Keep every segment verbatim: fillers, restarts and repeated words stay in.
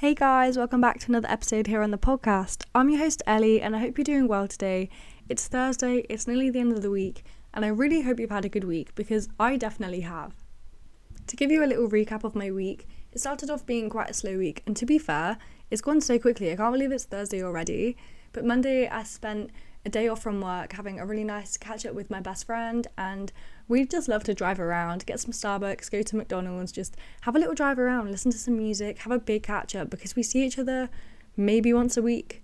Hey guys, welcome back to another episode here on the podcast. I'm your host Ellie and I hope you're doing well today. It's Thursday, it's nearly the end of the week and I really hope you've had a good week because I definitely have. To give you a little recap of my week, it started off being quite a slow week and to be fair, it's gone so quickly, I can't believe it's Thursday already. But Monday I spent a day off from work having a really nice catch up with my best friend and we just love to drive around, get some Starbucks, go to McDonald's, just have a little drive around, listen to some music, have a big catch up because we see each other maybe once a week,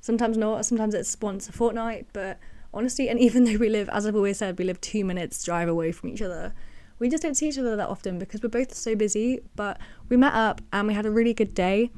sometimes not, sometimes it's once a fortnight, but honestly, and even though we live, as I've always said, we live two minutes drive away from each other, we just don't see each other that often because we're both so busy. But we met up and we had a really good day.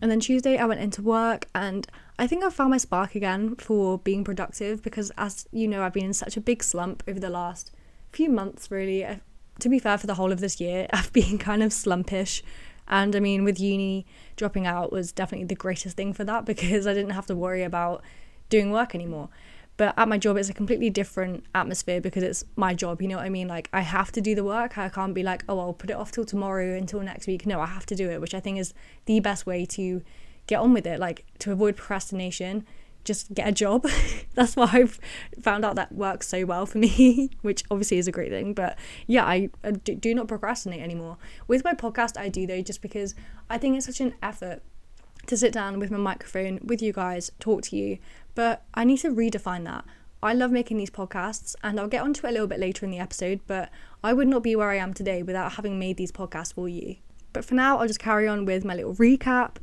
And then Tuesday I went into work and I think I found my spark again for being productive because, as you know, I've been in such a big slump over the last few months really. I, to be fair, for the whole of this year I've been kind of slumpish, and I mean with uni dropping out was definitely the greatest thing for that because I didn't have to worry about doing work anymore. But at my job it's a completely different atmosphere because it's my job, you know what I mean? Like, I have to do the work. I can't be like, oh, I'll put it off till tomorrow, until next week. No, I have to do it, which I think is the best way to get on with it. Like, to avoid procrastination, just get a job. That's why I've found out that works so well for me, which obviously is a great thing. But yeah, I, I do not procrastinate anymore. With my podcast, I do though, just because I think it's such an effort to sit down with my microphone with you guys, talk to you, but I need to redefine that. I love making these podcasts and I'll get onto it a little bit later in the episode, but I would not be where I am today without having made these podcasts for you. But for now I'll just carry on with my little recap.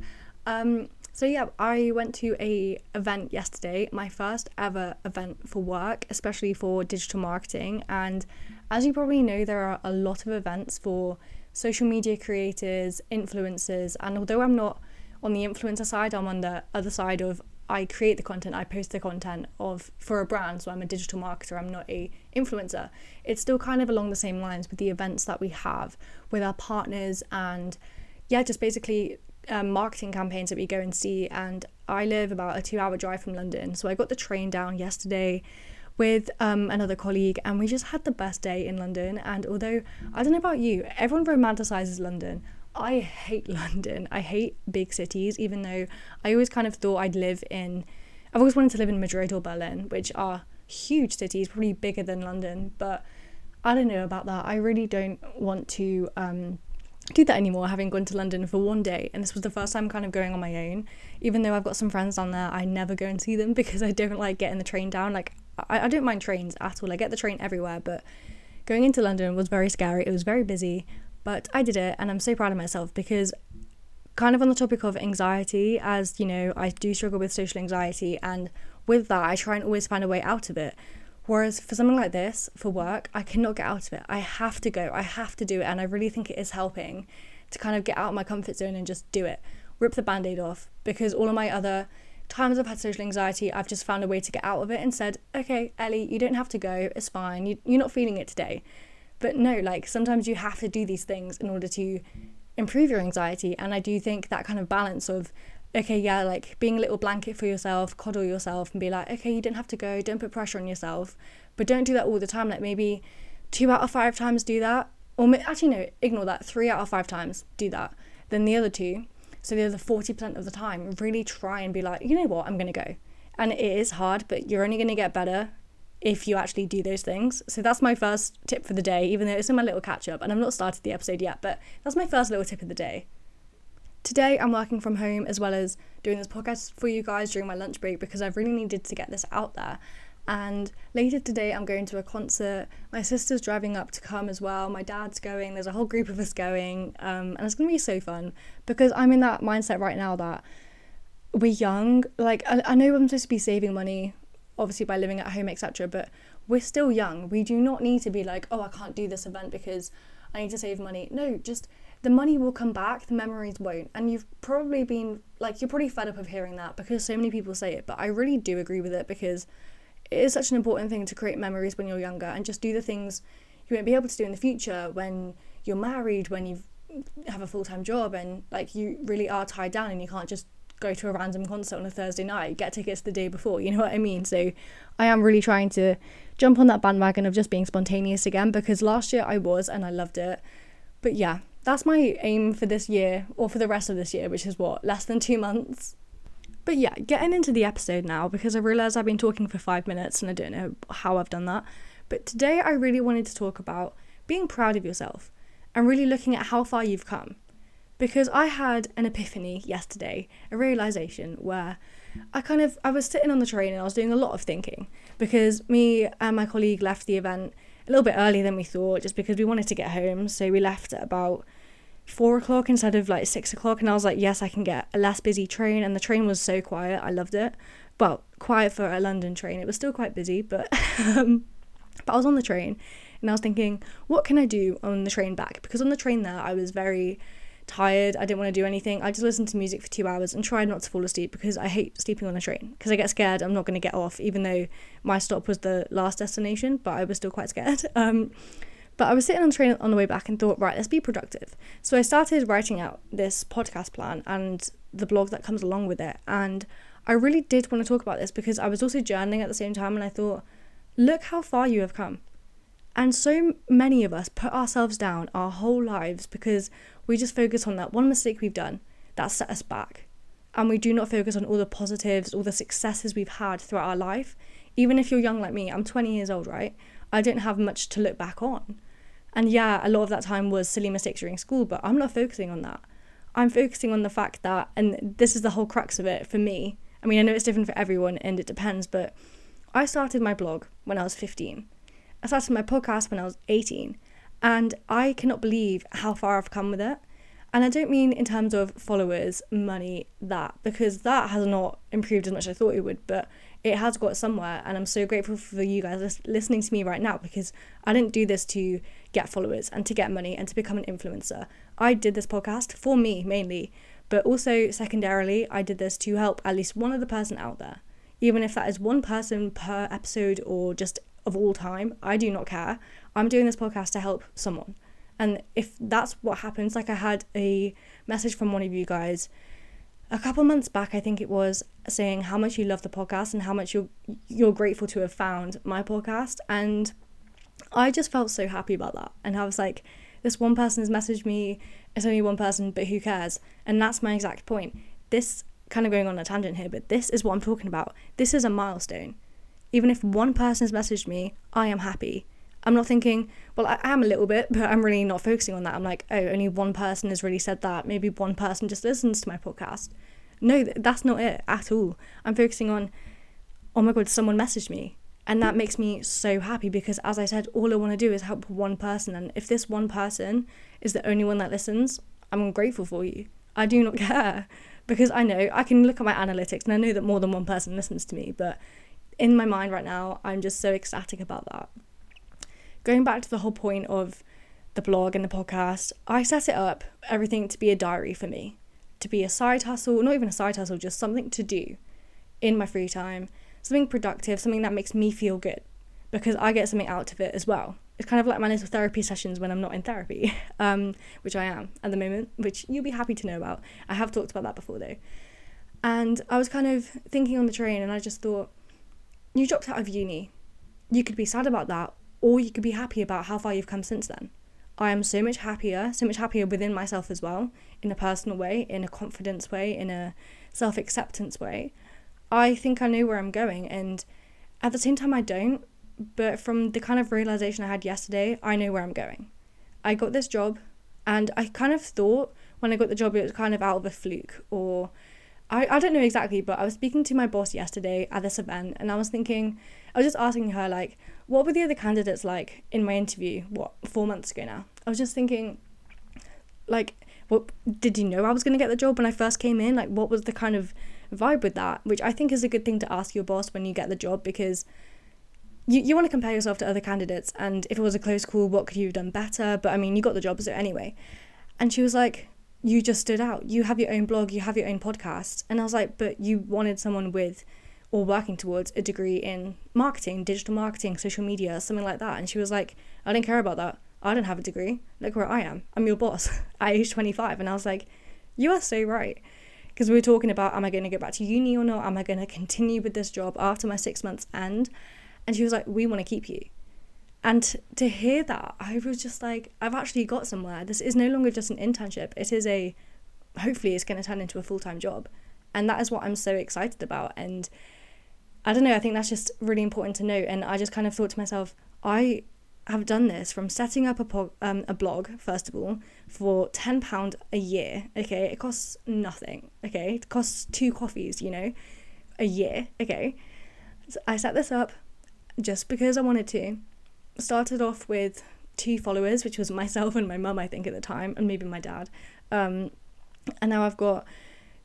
Um, so yeah, I went to a event yesterday, my first ever event for work, especially for digital marketing, and as you probably know there are a lot of events for social media creators, influencers, and although I'm not on the influencer side, I'm on the other side of I create the content, I post the content of for a brand, so I'm a digital marketer, I'm not a influencer. It's still kind of along the same lines with the events that we have with our partners and yeah, just basically um, marketing campaigns that we go and see. And I live about a two hour drive from London, so I got the train down yesterday with um, another colleague and we just had the best day in London. And although, I don't know about you, everyone romanticizes London. I hate London. I hate big cities, even though I always kind of thought I'd live in, I've always wanted to live in Madrid or Berlin, which are huge cities, probably bigger than London, but I don't know about that. I really don't want to um, do that anymore, having gone to London for one day, and this was the first time kind of going on my own. Even though I've got some friends down there, I never go and see them because I don't like getting the train down. Like, I, I don't mind trains at all. I get the train everywhere, but going into London was very scary. It was very busy. But I did it and I'm so proud of myself because, kind of on the topic of anxiety, as you know, I do struggle with social anxiety, and with that I try and always find a way out of it. Whereas for something like this, for work, I cannot get out of it. I have to go, I have to do it, and I really think it is helping to kind of get out of my comfort zone and just do it. Rip the band-aid off, because all of my other times I've had social anxiety, I've just found a way to get out of it and said, okay, Ellie, you don't have to go, it's fine, you, you're not feeling it today. But no, like, sometimes you have to do these things in order to improve your anxiety. And I do think that kind of balance of, okay, yeah, like being a little blanket for yourself, coddle yourself and be like, okay, you don't have to go, don't put pressure on yourself, but don't do that all the time. Like, maybe two out of five times do that, or actually no, ignore that, three out of five times do that, then the other two, so the other forty percent of the time, really try and be like, you know what, I'm gonna go. And it is hard, but you're only gonna get better if you actually do those things. So that's my first tip for the day, even though it's in my little catch up and I've not started the episode yet, but that's my first little tip of the day. Today I'm working from home as well as doing this podcast for you guys during my lunch break because I've really needed to get this out there. And later today I'm going to a concert. My sister's driving up to come as well. My dad's going. There's a whole group of us going. Um, and it's going to be so fun because I'm in that mindset right now that we're young. Like, I, I know I'm supposed to be saving money obviously by living at home, etc., but we're still young. We do not need to be like, oh, I can't do this event because I need to save money. No, just the money will come back, the memories won't. And you've probably been like, you're probably fed up of hearing that because so many people say it, but I really do agree with it because it is such an important thing to create memories when you're younger and just do the things you won't be able to do in the future when you're married, when you have a full-time job and like you really are tied down and you can't just go to a random concert on a Thursday night, get tickets the day before, you know what I mean? So I am really trying to jump on that bandwagon of just being spontaneous again because last year I was and I loved it. But yeah, That's my aim for this year, or for the rest of this year, which is what, less than two months? But yeah, getting into the episode now, because I realise I've been talking for five minutes and I don't know how I've done that. But today I really wanted to talk about being proud of yourself and really looking at how far you've come. Because I had an epiphany yesterday, a realisation where I kind of, I was sitting on the train and I was doing a lot of thinking. Because me and my colleague left the event a little bit earlier than we thought, just because we wanted to get home. So we left at about four o'clock instead of like six o'clock. And I was like, yes, I can get a less busy train. And the train was so quiet. I loved it. Well, quiet for a London train. It was still quite busy, but um, but I was on the train and I was thinking, what can I do on the train back? Because on the train there, I was very tired. I didn't want to do anything. I just listened to music for two hours and tried not to fall asleep, because I hate sleeping on a train because I get scared I'm not going to get off, even though my stop was the last destination, but I was still quite scared. Um, but I was sitting on the train on the way back and thought, right, let's be productive. So I started writing out this podcast plan and the blog that comes along with it. And I really did want to talk about this because I was also journaling at the same time, and I thought, look how far you have come. And so many of us put ourselves down our whole lives because we just focus on that one mistake we've done that set us back. And we do not focus on all the positives, all the successes we've had throughout our life. Even if you're young like me, I'm twenty years old, right? I don't have much to look back on. And yeah, a lot of that time was silly mistakes during school, but I'm not focusing on that. I'm focusing on the fact that, and this is the whole crux of it for me. I mean, I know it's different for everyone and it depends, but I started my blog when I was fifteen. I started my podcast when I was eighteen, and I cannot believe how far I've come with it. And I don't mean in terms of followers, money, that, because that has not improved as much as I thought it would, but it has got somewhere. And I'm so grateful for you guys listening to me right now, because I didn't do this to get followers and to get money and to become an influencer. I did this podcast for me mainly, but also secondarily, I did this to help at least one other person out there. Even if that is one person per episode or just of all time, I do not care. I'm doing this podcast to help someone. And if that's what happens, like I had a message from one of you guys a couple months back, I think it was, saying how much you love the podcast and how much you're you're grateful to have found my podcast. And I just felt so happy about that. And I was like, this one person has messaged me, it's only one person, but who cares? And that's my exact point. This, kind of going on a tangent here, but this is what I'm talking about. This is a milestone. Even if one person has messaged me, I am happy. I'm not thinking, well, I am a little bit, but I'm really not focusing on that. I'm like, oh, only one person has really said that. Maybe one person just listens to my podcast. No, that's not it at all. I'm focusing on, oh my God, someone messaged me. And that makes me so happy because, as I said, all I want to do is help one person. And if this one person is the only one that listens, I'm grateful for you. I do not care, because I know I can look at my analytics and I know that more than one person listens to me, but in my mind right now, I'm just so ecstatic about that. Going back to the whole point of the blog and the podcast, I set it up, everything, to be a diary for me, to be a side hustle, not even a side hustle, just something to do in my free time, something productive, something that makes me feel good, because I get something out of it as well. It's kind of like my little therapy sessions when I'm not in therapy, um, which I am at the moment, which you'll be happy to know about. I have talked about that before though. And I was kind of thinking on the train and I just thought, you dropped out of uni. You could be sad about that, or you could be happy about how far you've come since then. I am so much happier, so much happier within myself as well, in a personal way, in a confidence way, in a self-acceptance way. I think I know where I'm going, and at the same time I don't, but from the kind of realisation I had yesterday, I know where I'm going. I got this job, and I kind of thought when I got the job it was kind of out of a fluke, or I, I don't know exactly, but I was speaking to my boss yesterday at this event, and I was thinking, I was just asking her, like, what were the other candidates like in my interview, what, four months ago now? I was just thinking, like, what, did you know I was going to get the job when I first came in? Like, what was the kind of vibe with that? Which I think is a good thing to ask your boss when you get the job, because you, you want to compare yourself to other candidates, and if it was a close call, what could you have done better? But I mean, you got the job, so anyway. And she was like, you just stood out. You have your own blog, you have your own podcast. And I was like, but you wanted someone with or working towards a degree in marketing, digital marketing, social media, something like that. And she was like, I don't care about that. I don't have a degree. Look where I am. I'm your boss at age twenty-five. And I was like, you are so right. Because we were talking about, am I going to go back to uni or not? Am I going to continue with this job after my six months end? And she was like, we want to keep you. And to hear that, I was just like, I've actually got somewhere. This is no longer just an internship. It is a, hopefully it's going to turn into a full-time job. And that is what I'm so excited about. And I don't know, I think that's just really important to note. And I just kind of thought to myself, I have done this from setting up a, po- um, a blog, first of all, for ten pounds a year. Okay, it costs nothing. Okay, it costs two coffees, you know, a year. Okay, so I set this up just because I wanted to. Started off with two followers, which was myself and my mum, I think, at the time, and maybe my dad. Um, and now I've got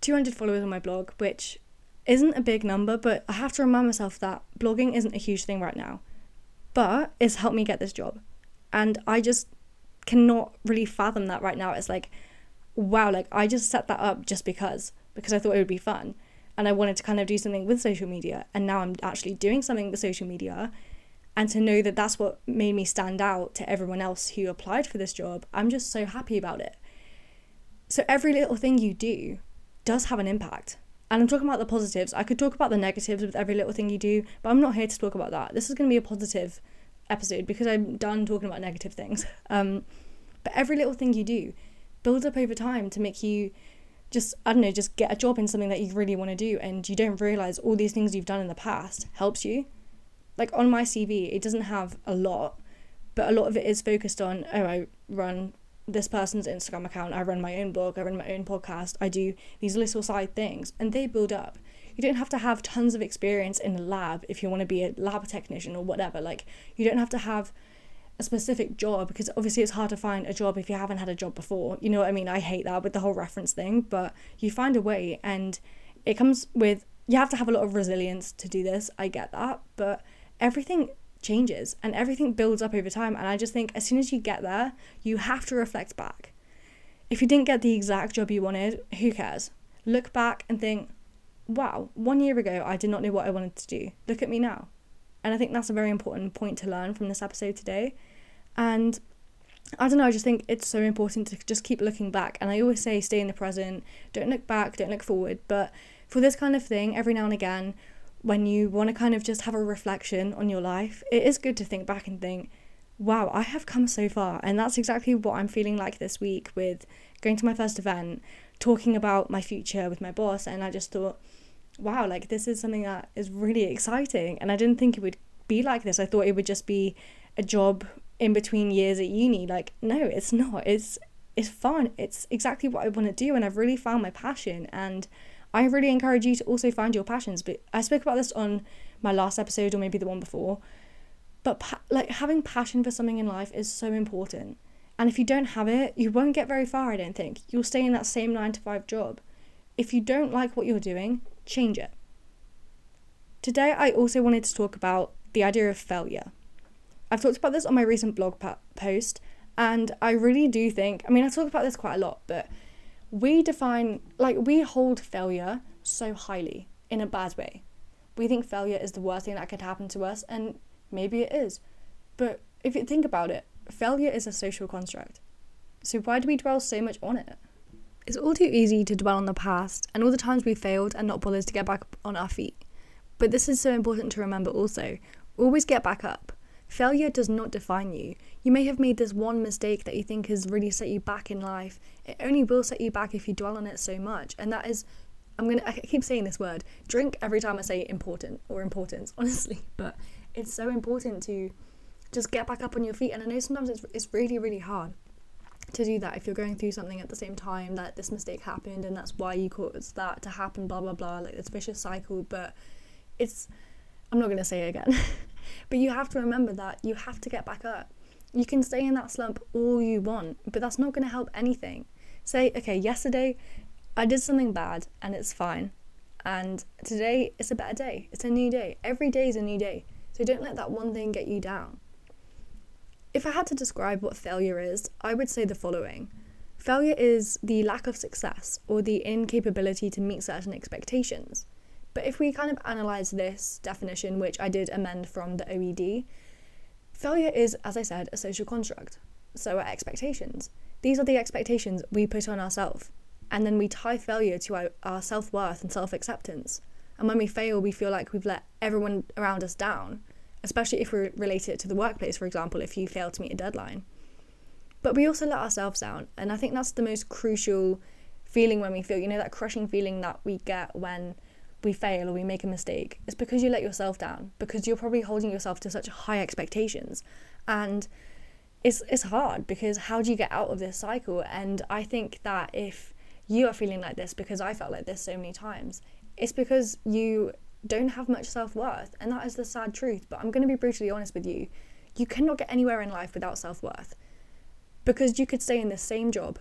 two hundred followers on my blog, which isn't a big number, but I have to remind myself that blogging isn't a huge thing right now. But it's helped me get this job. And I just cannot really fathom that right now. It's like, wow, like I just set that up just because, because I thought it would be fun. And I wanted to kind of do something with social media. And now I'm actually doing something with social media. And to know that that's what made me stand out to everyone else who applied for this job, I'm just so happy about it. So every little thing you do does have an impact. And I'm talking about the positives. I could talk about the negatives with every little thing you do, but I'm not here to talk about that. This is going to be a positive episode because I'm done talking about negative things. Um, but every little thing you do builds up over time to make you just, I don't know, just get a job in something that you really want to do, and you don't realise all these things you've done in the past helps you. Like on my C V, it doesn't have a lot, but a lot of it is focused on, oh, I run this person's Instagram account, I run my own blog, I run my own podcast, I do these little side things, and they build up. You don't have to have tons of experience in a lab if you want to be a lab technician or whatever. Like, you don't have to have a specific job, because obviously it's hard to find a job if you haven't had a job before. You know what I mean? I hate that with the whole reference thing, but you find a way, and it comes with, you have to have a lot of resilience to do this. I get that, but everything changes and everything builds up over time. And I just think as soon as you get there, you have to reflect back. If you didn't get the exact job you wanted, who cares? Look back and think, wow, one year ago, I did not know what I wanted to do. Look at me now. And I think that's a very important point to learn from this episode today. And I don't know, I just think it's so important to just keep looking back. And I always say, stay in the present. Don't look back, don't look forward. But for this kind of thing, every now and again, when you want to kind of just have a reflection on your life, it is good to think back and think, wow, I have come so far. And that's exactly what I'm feeling like this week with going to my first event, talking about my future with my boss. And I just thought, wow, like this is something that is really exciting. And I didn't think it would be like this. I thought it would just be a job in between years at uni. Like, no, it's not. It's it's fun. It's exactly what I want to do. And I've really found my passion. And I really encourage you to also find your passions. But I spoke about this on my last episode, or maybe the one before, but pa- like having passion for something in life is so important. And if you don't have it, you won't get very far, I don't think. You'll stay in that same nine to five job. If you don't like what you're doing, change it. Today, I also wanted to talk about the idea of failure. I've talked about this on my recent blog pa- post, and I really do think, I mean, I talk about this quite a lot, but we define, like, we hold failure so highly in a bad way. We think failure is the worst thing that could happen to us, and maybe it is. But if you think about it, failure is a social construct. So why do we dwell so much on it? It's all too easy to dwell on the past and all the times we failed and not bothered to get back on our feet. But this is so important to remember also. Always get back up. Failure does not define you. You may have made this one mistake that you think has really set you back in life. It only will set you back if you dwell on it so much. And that is, I'm going to, I keep saying this word, drink every time I say important or importance, honestly. But it's so important to just get back up on your feet. And I know sometimes it's, it's really, really hard to do that if you're going through something at the same time that this mistake happened and that's why you caused that to happen, blah, blah, blah, like this vicious cycle. But it's, I'm not going to say it again. But you have to remember that you have to get back up. You can stay in that slump all you want, but that's not going to help anything. Say, okay, yesterday I did something bad and it's fine. And today it's a better day. It's a new day. Every day is a new day. So don't let that one thing get you down. If I had to describe what failure is, I would say the following. Failure is the lack of success or the incapability to meet certain expectations. But if we kind of analyse this definition, which I did amend from the O E D, failure is, as I said, a social construct. So are expectations. These are the expectations we put on ourselves. And then we tie failure to our, our self-worth and self-acceptance. And when we fail, we feel like we've let everyone around us down, especially if we relate it to the workplace, for example, if you fail to meet a deadline. But we also let ourselves down, and I think that's the most crucial feeling when we feel, you know, that crushing feeling that we get when we fail or we make a mistake. It's because you let yourself down, because you're probably holding yourself to such high expectations, and it's it's hard, because how do you get out of this cycle? And I think that if you are feeling like this, because I felt like this so many times, it's because you don't have much self-worth, and that is the sad truth. But I'm going to be brutally honest with you, you cannot get anywhere in life without self-worth, because you could stay in the same job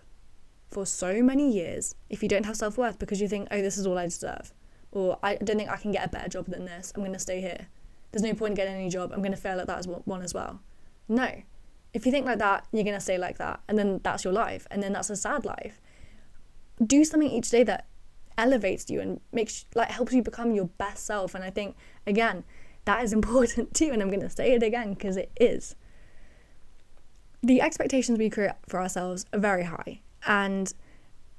for so many years if you don't have self-worth, because you think, oh, this is all I deserve, or I don't think I can get a better job than this, I'm going to stay here, there's no point in getting any job, I'm going to fail at that as one as well. No, if you think like that, you're going to stay like that, and then that's your life, and then that's a sad life. Do something each day that elevates you and makes, like, helps you become your best self. And I think, again, that is important too, and I'm going to say it again because it is. The expectations we create for ourselves are very high, and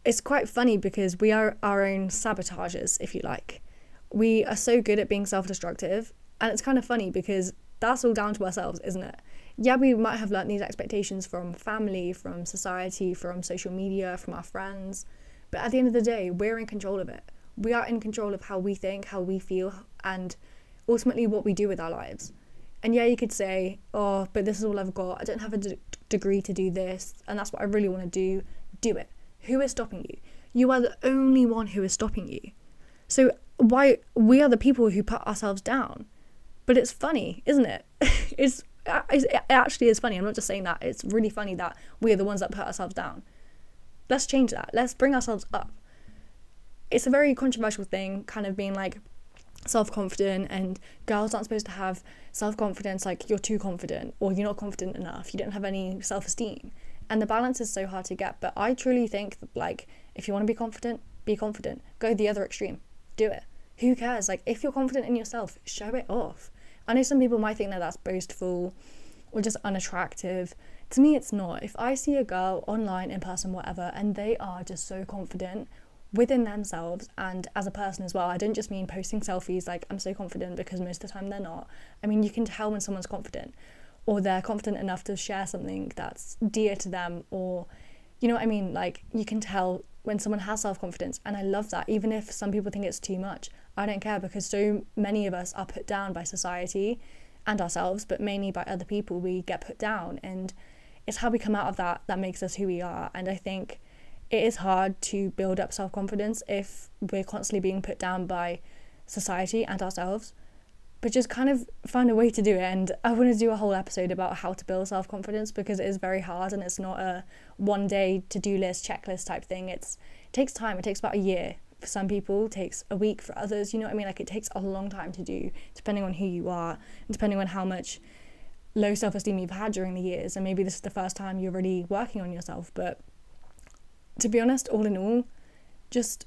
it's quite funny because we are our own sabotagers, if you like. We are so good at being self-destructive, and it's kind of funny because that's all down to ourselves, isn't it? Yeah, we might have learnt these expectations from family, from society, from social media, from our friends, but at the end of the day, we're in control of it. We are in control of how we think, how we feel, and ultimately what we do with our lives. And yeah, you could say, oh, but this is all I've got, I don't have a d- degree to do this, and that's what I really want to do. Do it. Who is stopping you? You are the only one who is stopping you. So why we are the people who put ourselves down. But it's funny, isn't it? it's, it's it actually is funny. I'm not just saying that. It's really funny that we are the ones that put ourselves down. Let's change that. Let's bring ourselves up. It's a very controversial thing, kind of being like self-confident, and girls aren't supposed to have self-confidence, like you're too confident, or you're not confident enough, you don't have any self-esteem. And the balance is so hard to get, but I truly think that, like, if you want to be confident, be confident. Go the other extreme. Do it. Who cares? Like, if you're confident in yourself, show it off. I know some people might think that that's boastful or just unattractive. To me, it's not. If I see a girl online, in person, whatever, and they are just so confident within themselves and as a person as well, I don't just mean posting selfies like I'm so confident, because most of the time they're not. I mean, you can tell when someone's confident, or they're confident enough to share something that's dear to them, or, you know what I mean? Like, you can tell when someone has self-confidence, and I love that. Even if some people think it's too much, I don't care, because so many of us are put down by society and ourselves, but mainly by other people. We get put down, and it's how we come out of that that makes us who we are. And I think it is hard to build up self-confidence if we're constantly being put down by society and ourselves. But just kind of find a way to do it. And I want to do a whole episode about how to build self-confidence, because it is very hard, and it's not a one day to-do list, checklist type thing. It's, it takes time. It takes about a year for some people, it takes a week for others, you know what I mean? Like, it takes a long time to do, depending on who you are, and depending on how much low self-esteem you've had during the years. And maybe this is the first time you're really working on yourself. But to be honest, all in all, just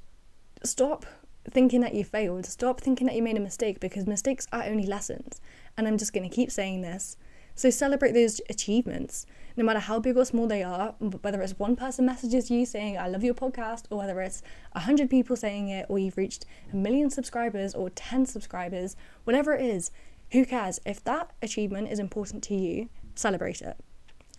stop thinking that you failed. Stop thinking that you made a mistake, because mistakes are only lessons, and I'm just going to keep saying this. So celebrate those achievements, no matter how big or small they are, whether it's one person messages you saying I love your podcast, or whether it's one hundred people saying it, or you've reached a million subscribers or ten subscribers, whatever it is, who cares? If that achievement is important to you, celebrate it.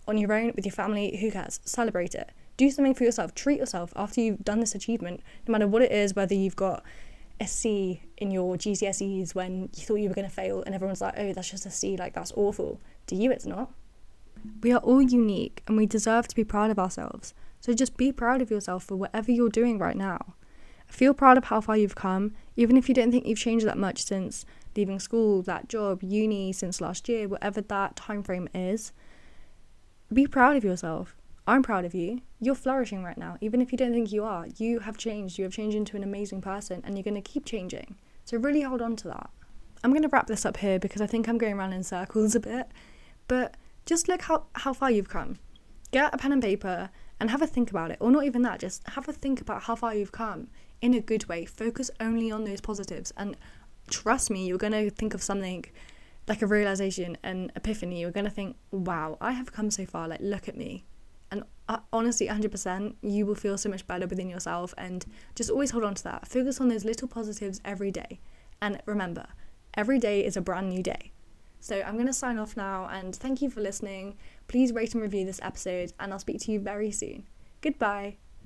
On your own, with your family, who cares? Celebrate it. Do something for yourself. Treat yourself after you've done this achievement, no matter what it is, whether you've got a C in your G C S Es when you thought you were going to fail and everyone's like, oh, that's just a C, like, that's awful. To you, it's not. We are all unique, and we deserve to be proud of ourselves. So just be proud of yourself for whatever you're doing right now. Feel proud of how far you've come, even if you don't think you've changed that much since leaving school, that job, uni, since last year, whatever that time frame is. Be proud of yourself. I'm proud of you. You're flourishing right now. Even if you don't think you are, you have changed. You have changed into an amazing person, and you're going to keep changing. So really hold on to that. I'm going to wrap this up here, because I think I'm going around in circles a bit. But just look how, how far you've come. Get a pen and paper and have a think about it. Or not even that, just have a think about how far you've come in a good way. Focus only on those positives. And trust me, you're going to think of something like a realization, an epiphany. You're going to think, wow, I have come so far. Like, look at me. And honestly, one hundred percent, you will feel so much better within yourself. And just always hold on to that. Focus on those little positives every day. And remember, every day is a brand new day. So I'm going to sign off now, and thank you for listening. Please rate and review this episode, and I'll speak to you very soon. Goodbye.